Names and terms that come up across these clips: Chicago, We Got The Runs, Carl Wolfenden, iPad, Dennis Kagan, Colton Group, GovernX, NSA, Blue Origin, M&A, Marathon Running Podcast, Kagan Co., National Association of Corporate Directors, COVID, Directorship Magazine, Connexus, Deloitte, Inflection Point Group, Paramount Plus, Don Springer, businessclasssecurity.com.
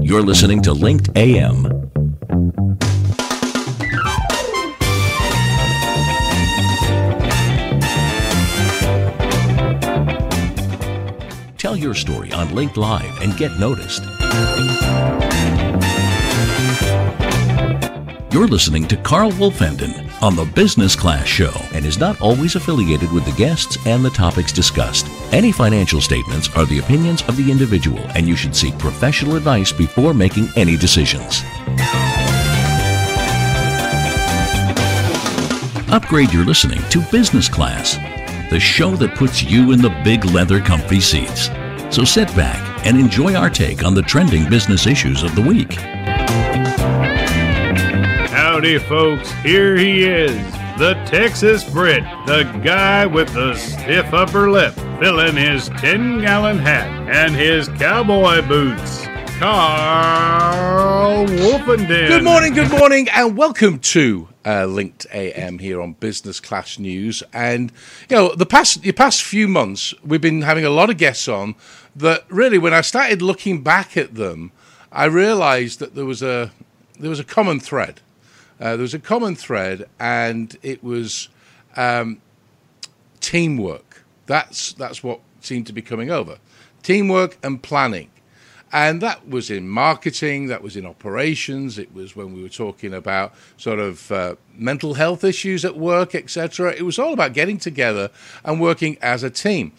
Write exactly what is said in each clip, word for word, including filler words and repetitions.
You're listening to Linked A M. Tell your story on Linked Live and get noticed. You're listening to Carl Wolfenden on The Business Class Show and is not always affiliated with the guests and the topics discussed. Any financial statements are the opinions of the individual, and you should seek professional advice before making any decisions. Upgrade your listening to Business Class, the show that puts you in the big leather comfy seats. So sit back and enjoy our take on the trending business issues of the week. Howdy, folks. Here he is, the Texas Brit, the guy with the stiff upper lip, filling his ten-gallon hat and his cowboy boots, Carl Wolfenden. Good morning, good morning, and welcome to Uh, Linked A M here on Business Class News. And you know, the past the past few months we've been having a lot of guests on that really, when I started looking back at them, I realized that there was a there was a common thread uh, there was a common thread and it was um, teamwork. That's that's what seemed to be coming over, teamwork and planning. And that was in marketing, that was in operations, it was when we were talking about sort of uh, mental health issues at work, et cetera. It was all about getting together and working as a team.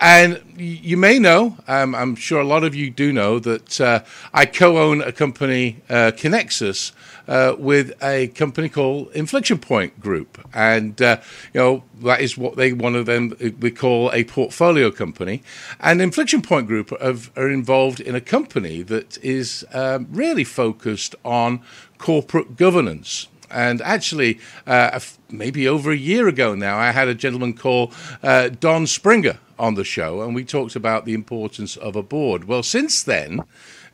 And you may know, um, I'm sure a lot of you do know, that uh, I co-own a company, uh, Connexus, uh, with a company called Inflection Point Group. And, uh, you know, that is what they one of them we call a portfolio company. And Inflection Point Group have, are involved in a company that is um, really focused on corporate governance. And actually, uh, maybe over a year ago now, I had a gentleman call uh, Don Springer on the show, and we talked about the importance of a board. Well, since then,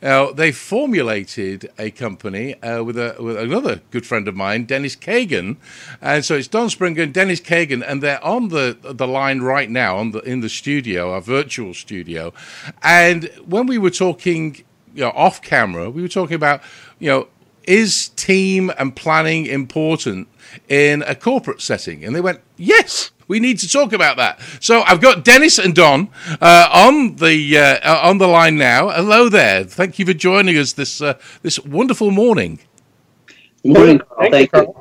uh, they formulated a company uh, with, a, with another good friend of mine, Dennis Kagan. And so it's Don Springer and Dennis Kagan, and they're on the the line right now on the, in the studio, our virtual studio. And when we were talking, you know, off camera, we were talking about, you know, is team and planning important in a corporate setting? And they went, yes, we need to talk about that. So I've got Dennis and Don uh, on the uh, on the line now. Hello there. Thank you for joining us this uh, this wonderful morning. Good morning, Carl. Thank you.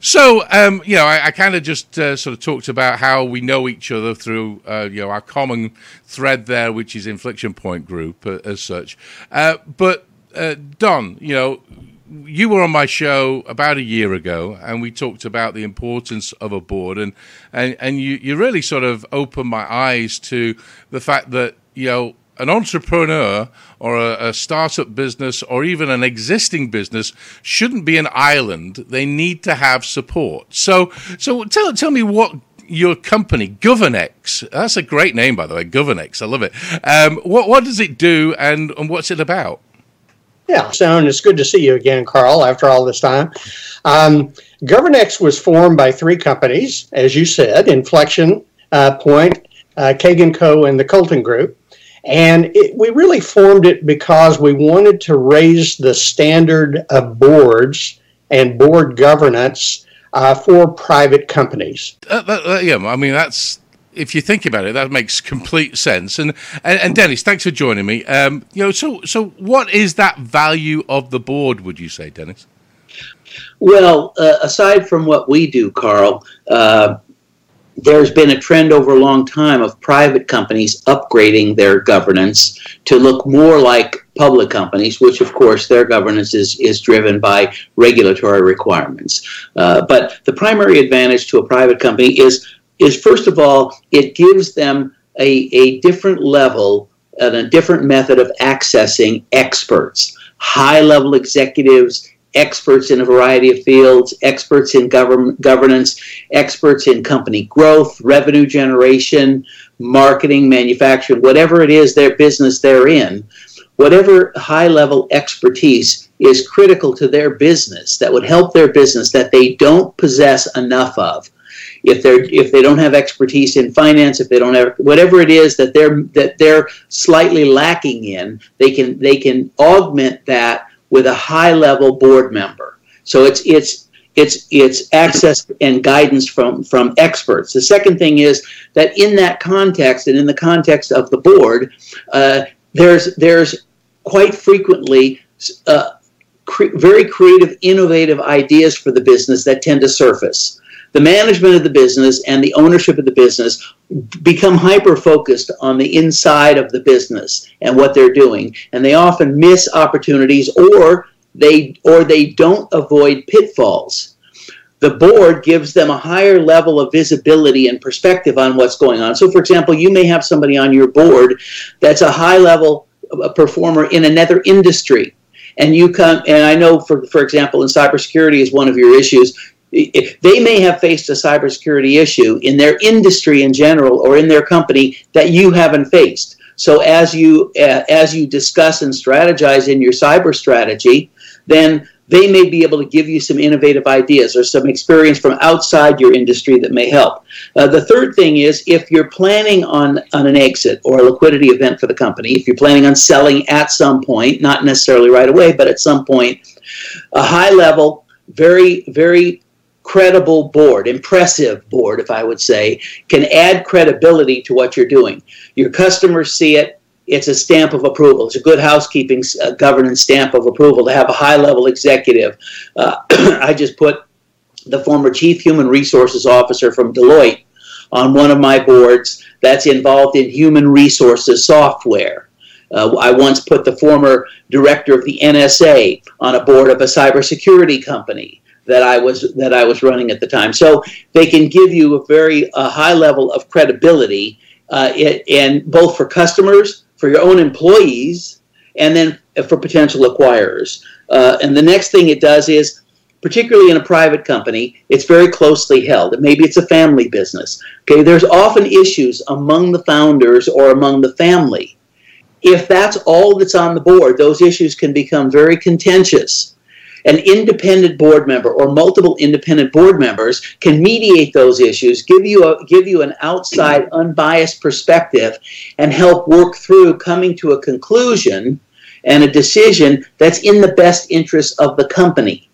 So, um, you know, I, I kind of just uh, sort of talked about how we know each other through, uh, you know, our common thread there, which is Inflection Point Group uh, as such. Uh, but uh, Don, you know, you were on my show about a year ago, and we talked about the importance of a board, and, and, and you, you really sort of opened my eyes to the fact that, you know, an entrepreneur or a, a startup business or even an existing business shouldn't be an island. They need to have support. So, so tell, tell me what your company, GovernX, that's a great name, by the way, GovernX, I love it. Um, what, what does it do, and, and what's it about? Yeah, so and it's good to see you again, Carl, after all this time. Um, GovernX was formed by three companies, as you said, Inflection uh, Point, uh, Kagan Co., and the Colton Group. And it, we really formed it because we wanted to raise the standard of boards and board governance uh, for private companies. Uh, that, that, yeah, I mean, that's... If you think about it, that makes complete sense. And and, and Dennis, thanks for joining me. Um, you know, so so what is that value of the board, would you say, Dennis? Well, uh, aside from what we do, Carl, uh, there's been a trend over a long time of private companies upgrading their governance to look more like public companies, which, of course, their governance is, is driven by regulatory requirements. Uh, but the primary advantage to a private company is is first of all, it gives them a, a different level and a different method of accessing experts, high-level executives, experts in a variety of fields, experts in government governance, experts in company growth, revenue generation, marketing, manufacturing, whatever it is their business they're in, whatever high-level expertise is critical to their business that would help their business that they don't possess enough of. if they're if they don't have expertise in finance, if they don't have whatever it is that they're that they're slightly lacking in, they can they can augment that with a high level board member. So it's it's it's it's access and guidance from from experts. The second thing is that in that context and in the context of the board, uh, there's there's quite frequently uh, cre- very creative, innovative ideas for the business that tend to surface. The management of the business and the ownership of the business become hyper-focused on the inside of the business and what they're doing, and they often miss opportunities, or they or they don't avoid pitfalls. The board gives them a higher level of visibility and perspective on what's going on. So, for example, you may have somebody on your board that's a high-level performer in another industry, and you come. And I know, for for example, in cybersecurity is one of your issues. They may have faced a cybersecurity issue in their industry in general or in their company that you haven't faced. So as you uh, as you discuss and strategize in your cyber strategy, then they may be able to give you some innovative ideas or some experience from outside your industry that may help. Uh, the third thing is, if you're planning on, on an exit or a liquidity event for the company, if you're planning on selling at some point, not necessarily right away, but at some point, a high-level, very, very credible board, impressive board, if I would say, can add credibility to what you're doing. Your customers see it. It's a stamp of approval. It's a good housekeeping uh, governance stamp of approval to have a high-level executive. Uh, I just put the former chief human resources officer from Deloitte on one of my boards that's involved in human resources software. Uh, I once put the former director of the N S A on a board of a cybersecurity company that I was that I was running at the time. So they can give you a very a high level of credibility, uh, it, and both for customers, for your own employees, and then for potential acquirers. Uh, and the next thing it does is, particularly in a private company, it's very closely held. Maybe it's a family business. Okay, there's often issues among the founders or among the family. If that's all that's on the board, those issues can become very contentious. An independent board member or multiple independent board members can mediate those issues, give you a, give you an outside, unbiased perspective, and help work through coming to a conclusion and a decision that's in the best interest of the company,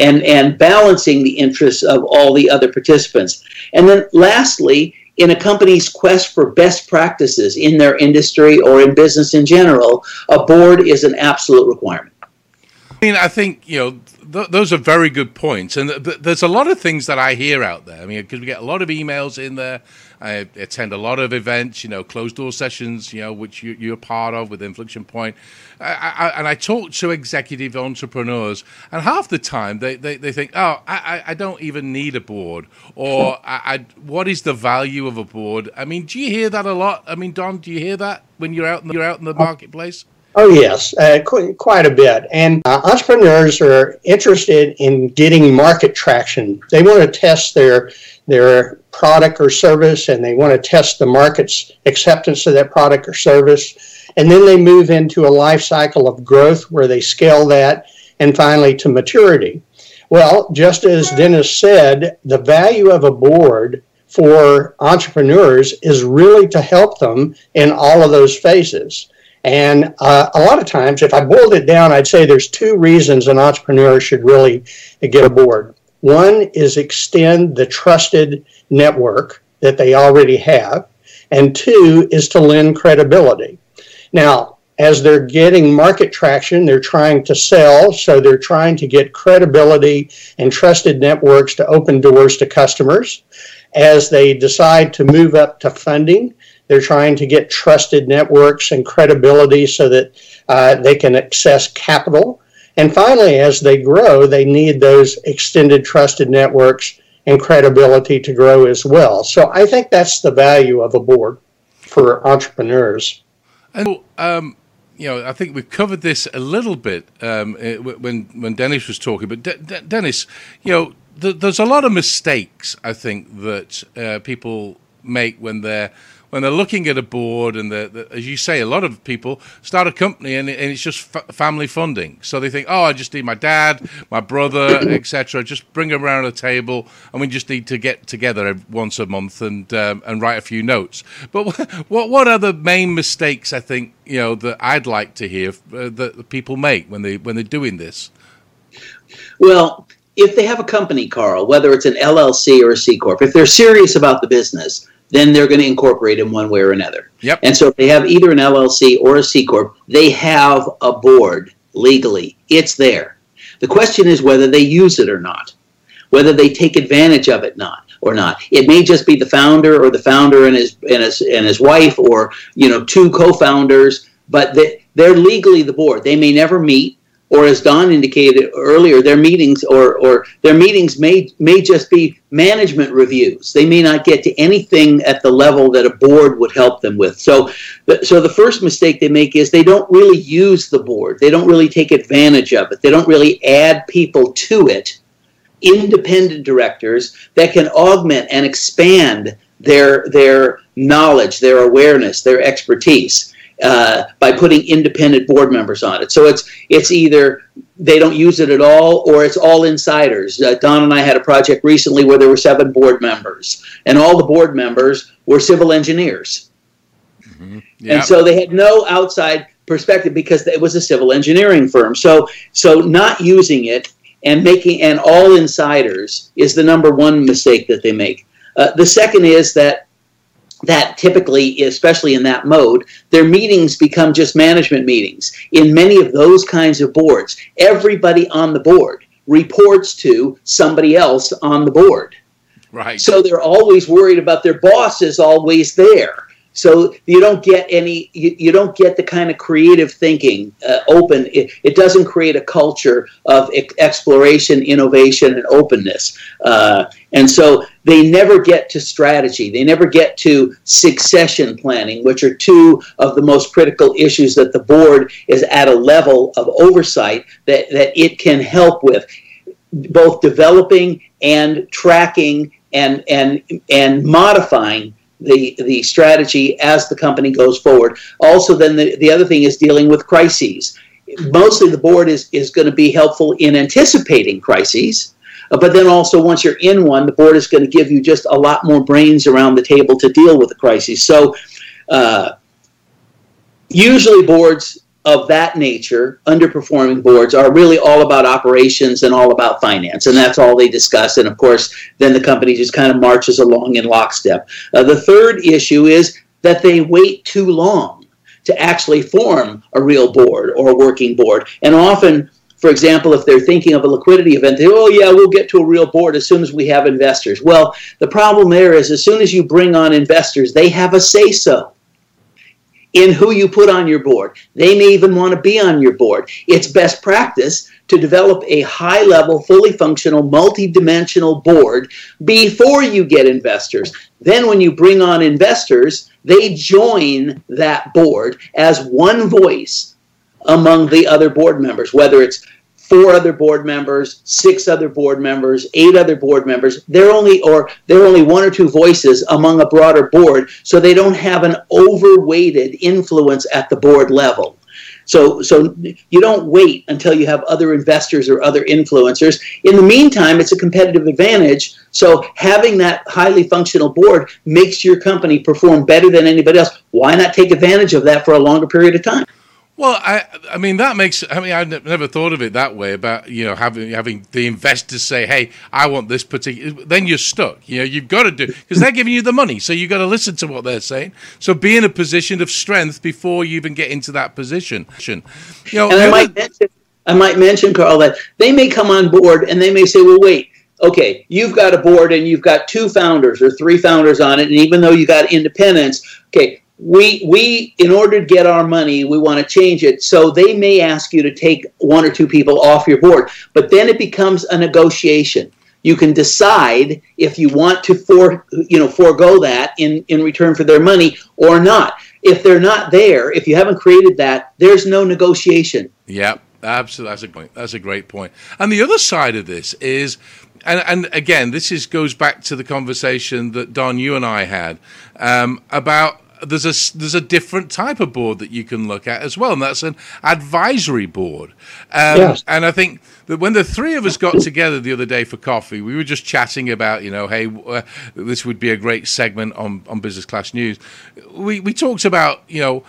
and, and balancing the interests of all the other participants. And then lastly, in a company's quest for best practices in their industry or in business in general, a board is an absolute requirement. I mean, I think, you know, th- those are very good points. And th- th- there's a lot of things that I hear out there. I mean, because we get a lot of emails in there. I attend a lot of events, you know, closed door sessions, you know, which you, you're part of with Inflection Point. I, I, and I talk to executive entrepreneurs, and half the time they, they, they think, oh, I, I don't even need a board, or I, I, what is the value of a board? I mean, do you hear that a lot? I mean, Don, do you hear that when you're out in the, you're out in the marketplace? Oh, yes, uh, qu- quite a bit. And uh, entrepreneurs are interested in getting market traction. They want to test their their product or service, and they want to test the market's acceptance of that product or service. And then they move into a life cycle of growth where they scale that, and finally to maturity. Well, just as Dennis said, the value of a board for entrepreneurs is really to help them in all of those phases. And uh, a lot of times, if I boiled it down, I'd say there's two reasons an entrepreneur should really get a board. One is extend the trusted network that they already have, and two is to lend credibility. Now, as they're getting market traction, they're trying to sell, so they're trying to get credibility and trusted networks to open doors to customers. As they decide to move up to funding, they're trying to get trusted networks and credibility so that uh, they can access capital. And finally, as they grow, they need those extended trusted networks and credibility to grow as well. So I think that's the value of a board for entrepreneurs. And, um, you know, I think we've covered this a little bit um, when when Dennis was talking. But De- De- Dennis, you know, th- there's a lot of mistakes, I think, that uh, people make when they're when they're looking at a board and, they're, they're, as you say, a lot of people start a company and, and it's just f- family funding. So they think, oh, I just need my dad, my brother, et cetera. Just bring them around a table and we just need to get together once a month and um, and write a few notes. But what what are the main mistakes, I think, you know, that I'd like to hear uh, that people make when they when they're doing this? Well, if they have a company, Carl, whether it's an L L C or a C Corp, if they're serious about the business, then they're going to incorporate in one way or another. Yep. And so if they have either an L L C or a C Corp, they have a board legally. It's there. The question is whether they use it or not, whether they take advantage of it not or not. It may just be the founder or the founder and his and his, and his wife or, you know, two co-founders, but they, they're legally the board. They may never meet. Or as Don indicated earlier, their meetings or, or their meetings may may just be management reviews. They may not get to anything at the level that a board would help them with. So, so the first mistake they make is they don't really use the board. They don't really take advantage of it. They don't really add people to it, independent directors that can augment and expand their their knowledge, their awareness, their expertise. Uh, by putting independent board members on it. So it's it's either they don't use it at all or it's all insiders. Uh, Don and I had a project recently where there were seven board members, and all the board members were civil engineers. Mm-hmm. Yeah. And so they had no outside perspective because it was a civil engineering firm. So so not using it and making and all insiders is the number one mistake that they make. Uh, the second is that that typically, especially in that mode, their meetings become just management meetings. In many of those kinds of boards, everybody on the board reports to somebody else on the board. Right. So they're always worried about their boss is always there. So you don't get any, you, you don't get the kind of creative thinking uh, open. It, it doesn't create a culture of e- exploration, innovation, and openness. Uh, and so they never get to strategy. They never get to succession planning, which are two of the most critical issues that the board is at a level of oversight that, that it can help with, both developing and tracking and and and modifying the the strategy as the company goes forward. Also, then the, the other thing is dealing with crises. Mostly the board is, is going to be helpful in anticipating crises, uh, but then also once you're in one, the board is going to give you just a lot more brains around the table to deal with the crises. So uh, usually boards of that nature, underperforming boards, are really all about operations and all about finance, and that's all they discuss. And of course, then the company just kind of marches along in lockstep. Uh, the third issue is that they wait too long to actually form a real board or a working board. And often, for example, if they're thinking of a liquidity event, they oh yeah, we'll get to a real board as soon as we have investors. Well, the problem there is as soon as you bring on investors, they have a say-so in who you put on your board. They may even want to be on your board. It's best practice to develop a high-level, fully functional, multi-dimensional board before you get investors. Then when you bring on investors, they join that board as one voice among the other board members, whether it's four other board members, six other board members, eight other board members. They're only or they're only one or two voices among a broader board, so they don't have an overweighted influence at the board level. So, so you don't wait until you have other investors or other influencers. In the meantime, it's a competitive advantage. So having that highly functional board makes your company perform better than anybody else. Why not take advantage of that for a longer period of time? Well, I, I mean, that makes, I mean, I never thought of it that way about, you know, having having the investors say, hey, I want this particular, then you're stuck. You know, you've got to do, because they're giving you the money, so you've got to listen to what they're saying. So be in a position of strength before you even get into that position. You know, and I might, mention, I might mention, Carl, that they may come on board and they may say, well, wait, okay, you've got a board and you've got two founders or three founders on it, and even though you got independence, okay, We, we, in order to get our money, we want to change it. So they may ask you to take one or two people off your board, but then it becomes a negotiation. You can decide if you want to for, you know, forego that in, in return for their money or not. If they're not there, if you haven't created that, there's no negotiation. Yeah, absolutely. That's a point. That's a great point. And the other side of this is, and, and again, this is goes back to the conversation that Don, you and I had um, about there's a there's a different type of board that you can look at as well, and that's an advisory board. Um, yes. And I think that when the three of us got together the other day for coffee, we were just chatting about, you know, hey, uh, this would be a great segment on, on Business Class News. We we talked about, you know,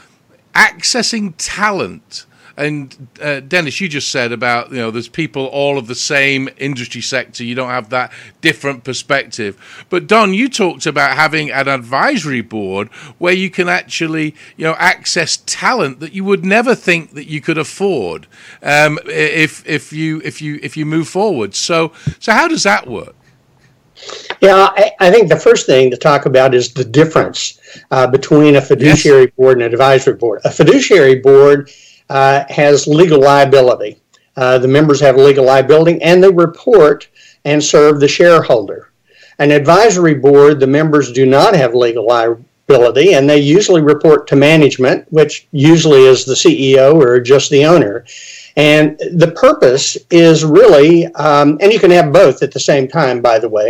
accessing talent. And uh, Dennis, you just said about, you know, there's people all of the same industry sector. You don't have that different perspective. But Don, you talked about having an advisory board where you can actually, you know, access talent that you would never think that you could afford um, if if you if you if you move forward. So so how does that work? Yeah, I, I think the first thing to talk about is the difference uh, between a fiduciary yes. board and an advisory board. A fiduciary board Uh, has legal liability. Uh, the members have legal liability, and they report and serve the shareholder. An advisory board, the members do not have legal liability, and they usually report to management, which usually is the C E O or just the owner. And the purpose is really, um, and you can have both at the same time, by the way,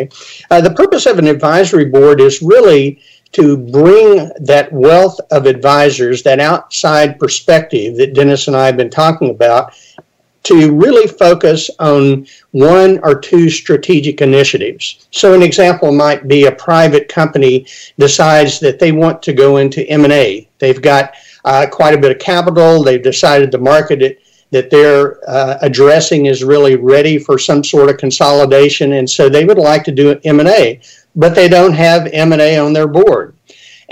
uh, the purpose of an advisory board is really to bring that wealth of advisors, that outside perspective that Dennis and I have been talking about, to really focus on one or two strategic initiatives. So an example might be a private company decides that they want to go into M and A. They've got uh, quite a bit of capital. They've decided the market it, that they're uh, addressing is really ready for some sort of consolidation, and so they would like to do M and A. But they don't have M and A on their board,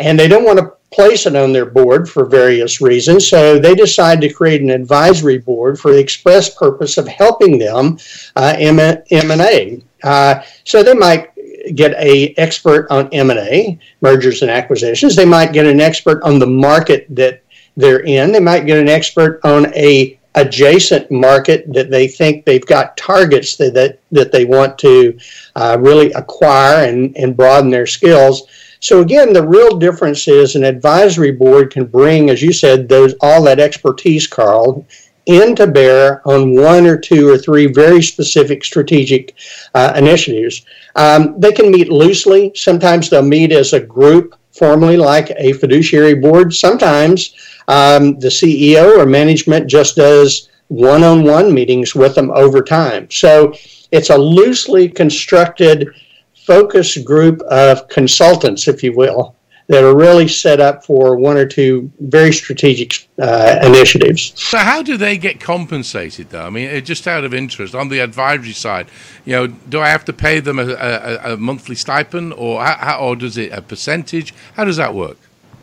and they don't want to place it on their board for various reasons, so they decide to create an advisory board for the express purpose of helping them uh, M and A. Uh, so they might get an expert on M and A, mergers and acquisitions. They might get an expert on the market that they're in. They might get an expert on a adjacent market that they think they've got targets that that, that they want to uh, really acquire and, and broaden their skills. So again, the real difference is an advisory board can bring, as you said, those all that expertise, Carl, into bear on one or two or three very specific strategic uh, initiatives. Um, they can meet loosely. Sometimes they'll meet as a group, formally like a fiduciary board. Sometimes um, the C E O or management just does one-on-one meetings with them over time. So it's a loosely constructed focus group of consultants, if you will, that are really set up for one or two very strategic uh, initiatives. So how do they get compensated, though? I mean, just out of interest, on the advisory side, you know, do I have to pay them a, a, a monthly stipend, or or does it a percentage? How does that work?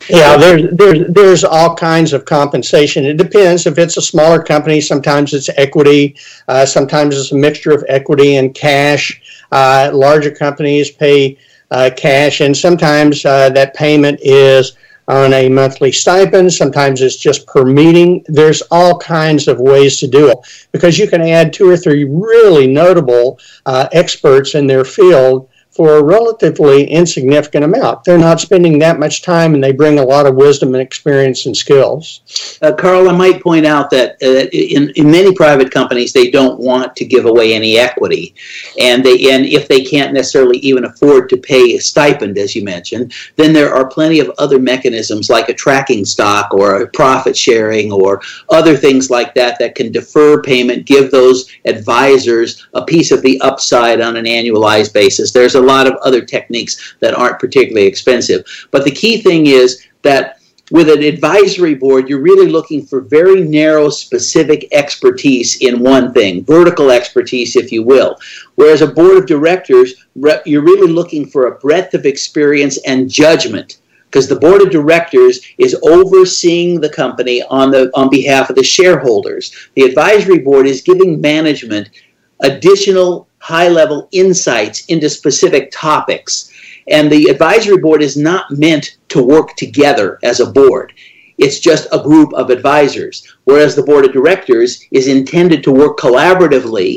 Yeah, there's, there's, there's all kinds of compensation. It depends. If it's a smaller company, sometimes it's equity. Uh, sometimes it's a mixture of equity and cash. Uh, larger companies pay Uh, cash, and sometimes uh, that payment is on a monthly stipend. Sometimes it's just per meeting. There's all kinds of ways to do it, because you can add two or three really notable uh, experts in their field for a relatively insignificant amount. They're not spending that much time, and they bring a lot of wisdom and experience and skills. Uh, Carl, I might point out that uh, in, in many private companies, they don't want to give away any equity. And they, and if they can't necessarily even afford to pay a stipend, as you mentioned, then there are plenty of other mechanisms like a tracking stock or a profit sharing or other things like that that can defer payment, give those advisors a piece of the upside on an annualized basis. There's a a lot of other techniques that aren't particularly expensive. But the key thing is that with an advisory board, you're really looking for very narrow, specific expertise in one thing, vertical expertise, if you will. Whereas a board of directors, you're really looking for a breadth of experience and judgment, because the board of directors is overseeing the company on the on behalf of the shareholders. The advisory board is giving management additional high-level insights into specific topics. And the advisory board is not meant to work together as a board. It's just a group of advisors, whereas the board of directors is intended to work collaboratively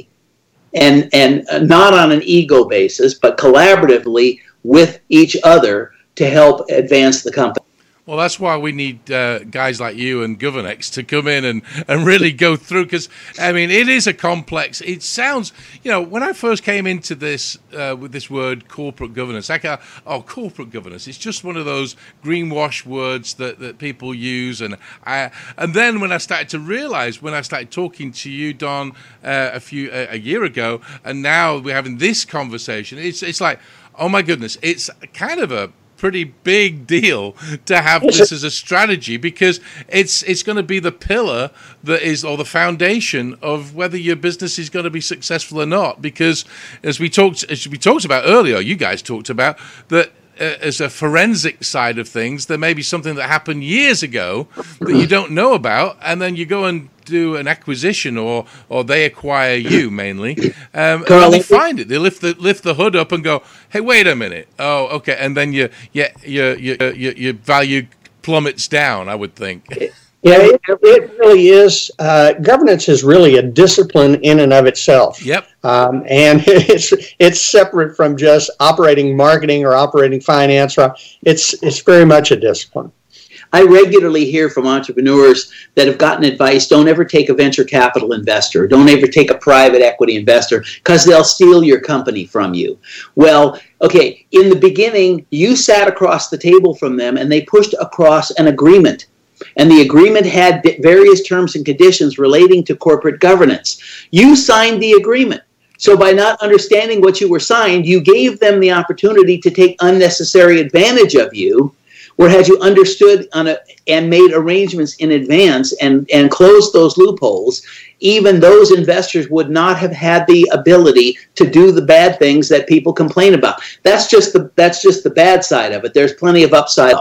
and, and not on an ego basis, but collaboratively with each other to help advance the company. Well, that's why we need uh, guys like you and GovernX to come in and, and really go through, because, I mean, it is a complex. It sounds, you know, when I first came into this uh, with this word corporate governance, like, uh, oh, corporate governance, it's just one of those greenwash words that, that people use. And I, and then when I started to realize, when I started talking to you, Don, uh, a few uh, a year ago, and now we're having this conversation, it's it's like, oh, my goodness, it's kind of a pretty big deal to have this as a strategy, because it's it's going to be the pillar that is, or the foundation of whether your business is going to be successful or not. Because as we talked as we talked about earlier, you guys talked about that uh, as a forensic side of things, there may be something that happened years ago that you don't know about, and then you go and do an acquisition, or or they acquire you mainly, um, and they find it. They lift the lift the hood up and go, "Hey, wait a minute! Oh, okay." And then your your your your your value plummets down, I would think. Yeah, it, it really is. Uh, governance is really a discipline in and of itself. Yep. Um, and it's it's separate from just operating marketing or operating finance. Or it's it's very much a discipline. I regularly hear from entrepreneurs that have gotten advice, don't ever take a venture capital investor, don't ever take a private equity investor, because they'll steal your company from you. Well, okay, in the beginning, you sat across the table from them, and they pushed across an agreement. And the agreement had various terms and conditions relating to corporate governance. You signed the agreement. So by not understanding what you were signed, you gave them the opportunity to take unnecessary advantage of you. Where had you understood on a, and made arrangements in advance and, and closed those loopholes, even those investors would not have had the ability to do the bad things that people complain about. That's just the that's just the bad side of it. There's plenty of upside.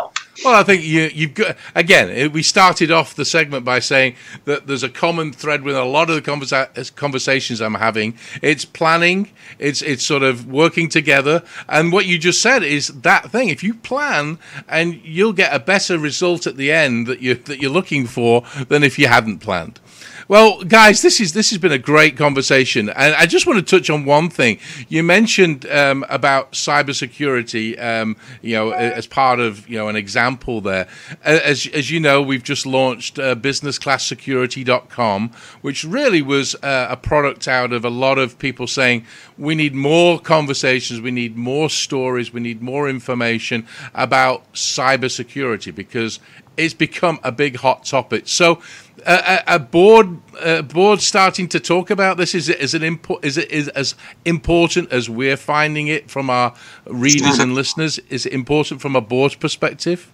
Well, I think you, you've got, again, it, we started off the segment by saying that there's a common thread with a lot of the conversa- conversations I'm having. It's planning, it's it's sort of working together, and what you just said is that thing. If you plan, and you'll get a better result at the end that you that you're looking for than if you hadn't planned. Well, guys, this is this has been a great conversation, and I just want to touch on one thing. You mentioned um, about cybersecurity, um, you know, as part of you know an example there. As as you know, we've just launched uh, business class security dot com, which really was uh, a product out of a lot of people saying we need more conversations, we need more stories, we need more information about cybersecurity, because it's become a big hot topic. So, uh, a board a board starting to talk about this is it is an impo- is it is as important as we're finding it from our readers and listeners? Is it important from a board's perspective?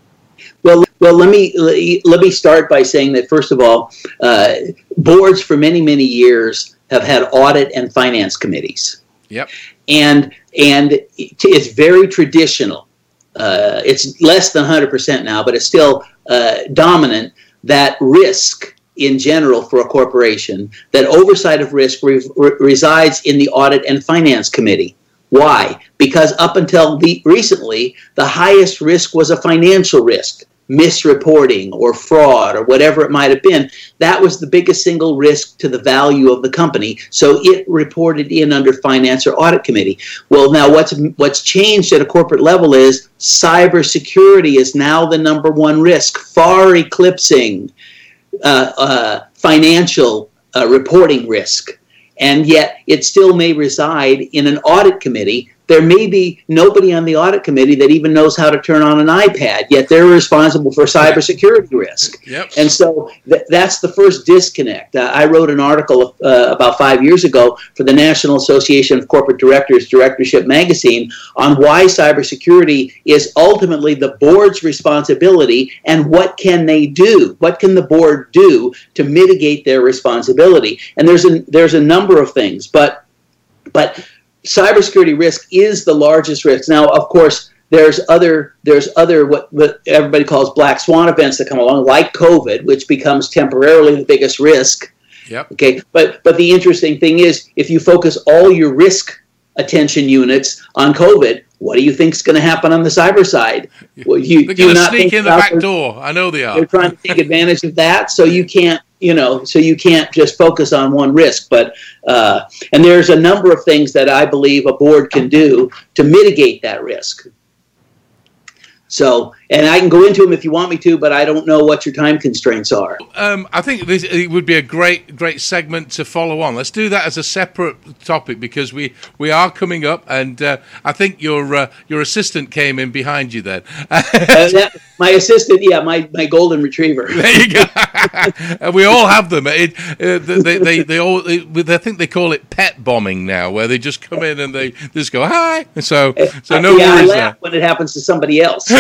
Well, well, let me let me start by saying that first of all, uh, boards for many many years have had audit and finance committees. Yep, and and it's very traditional. Uh, it's less than one hundred percent now, but it's still uh, dominant, that risk in general for a corporation, that oversight of risk re- re- resides in the audit and finance committee. Why? Because up until the, recently, the highest risk was a financial risk, misreporting or fraud or whatever it might have been. That was the biggest single risk to the value of the company. So it reported in under finance or audit committee. Well, now what's what's changed at a corporate level is cybersecurity is now the number one risk, far eclipsing uh, uh, financial uh, reporting risk. And yet it still may reside in an audit committee. There may be nobody on the audit committee that even knows how to turn on an iPad, yet they're responsible for cybersecurity risk. Yep. And so th- that's the first disconnect. Uh, I wrote an article uh, about five years ago for the National Association of Corporate Directors, Directorship Magazine, on why cybersecurity is ultimately the board's responsibility and what can they do? What can the board do to mitigate their responsibility? And there's a, there's a number of things, but but. Cybersecurity risk is the largest risk. Now, of course, there's other there's other what, what everybody calls black swan events that come along, like COVID, which becomes temporarily the biggest risk. Yep. Okay. But but the interesting thing is, if you focus all your risk attention units on COVID, what do you think is going to happen on the cyber side? Well, you they're going to sneak in the back their, door. I know they are. They're trying to take advantage of that, so you can't. You know, so you can't just focus on one risk, but uh, and there's a number of things that I believe a board can do to mitigate that risk. So, and I can go into them if you want me to, but I don't know what your time constraints are. Um, I think this it would be a great, great segment to follow on. Let's do that as a separate topic because we, we are coming up, and uh, I think your uh, your assistant came in behind you then. uh, that, my assistant, yeah, my, my golden retriever. There you go. We all have them. It, uh, they, they, they, they all. It, I think they call it pet bombing now, where they just come in and they just go hi. So, so no yeah, worries I laugh there. When it happens to somebody else.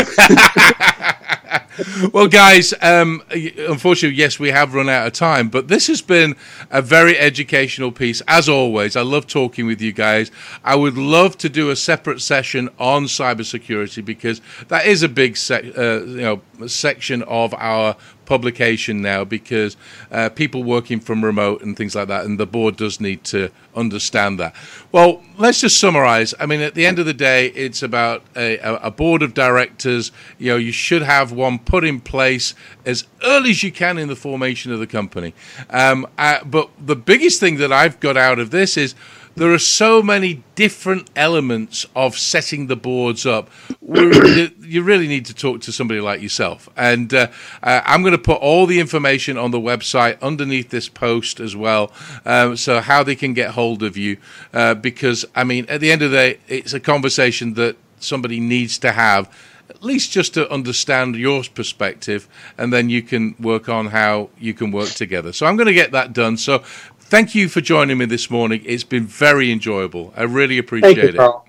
Well, guys, um, unfortunately, yes, we have run out of time, but this has been a very educational piece. As always, I love talking with you guys. I would love to do a separate session on cybersecurity because that is a big se- uh, you know, section of our publication now because uh, people working from remote and things like that, and the board does need to understand that. Well, let's just summarize. I mean, at the end of the day, it's about a, a board of directors. You know, you should have one put in place as early as you can in the formation of the company. Um, I, but the biggest thing that I've got out of this is there are so many different elements of setting the boards up. We're, you really need to talk to somebody like yourself. And uh, uh, I'm going to put all the information on the website underneath this post as well, um, so how they can get hold of you. Uh, because, I mean, at the end of the day, it's a conversation that somebody needs to have, at least just to understand your perspective, and then you can work on how you can work together. So I'm going to get that done. So thank you for joining me this morning. It's been very enjoyable. I really appreciate Thank you, it. Carl.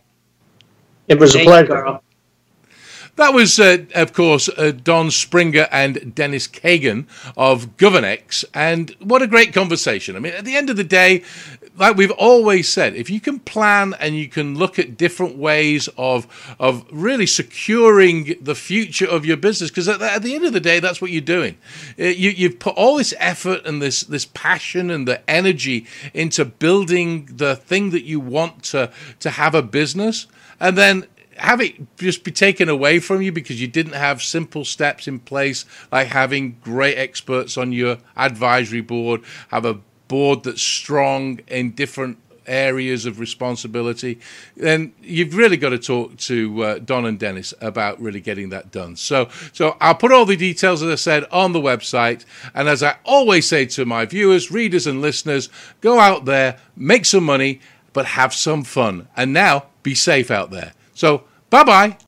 It was Thank a pleasure. You, Carl. That was, uh, of course, uh, Don Springer and Dennis Kagan of GovernX. And what a great conversation. I mean, at the end of the day, like we've always said, if you can plan and you can look at different ways of of really securing the future of your business, because at, at the end of the day, that's what you're doing. You, you've put all this effort and this, this passion and the energy into building the thing that you want to, to have a business, and then have it just be taken away from you because you didn't have simple steps in place, like having great experts on your advisory board, have a board that's strong in different areas of responsibility. Then you've really got to talk to uh, Don and Dennis about really getting that done. So, so I'll put all the details, as I said, on the website. And as I always say to my viewers, readers and listeners, go out there, make some money, but have some fun. And now be safe out there. So, bye-bye.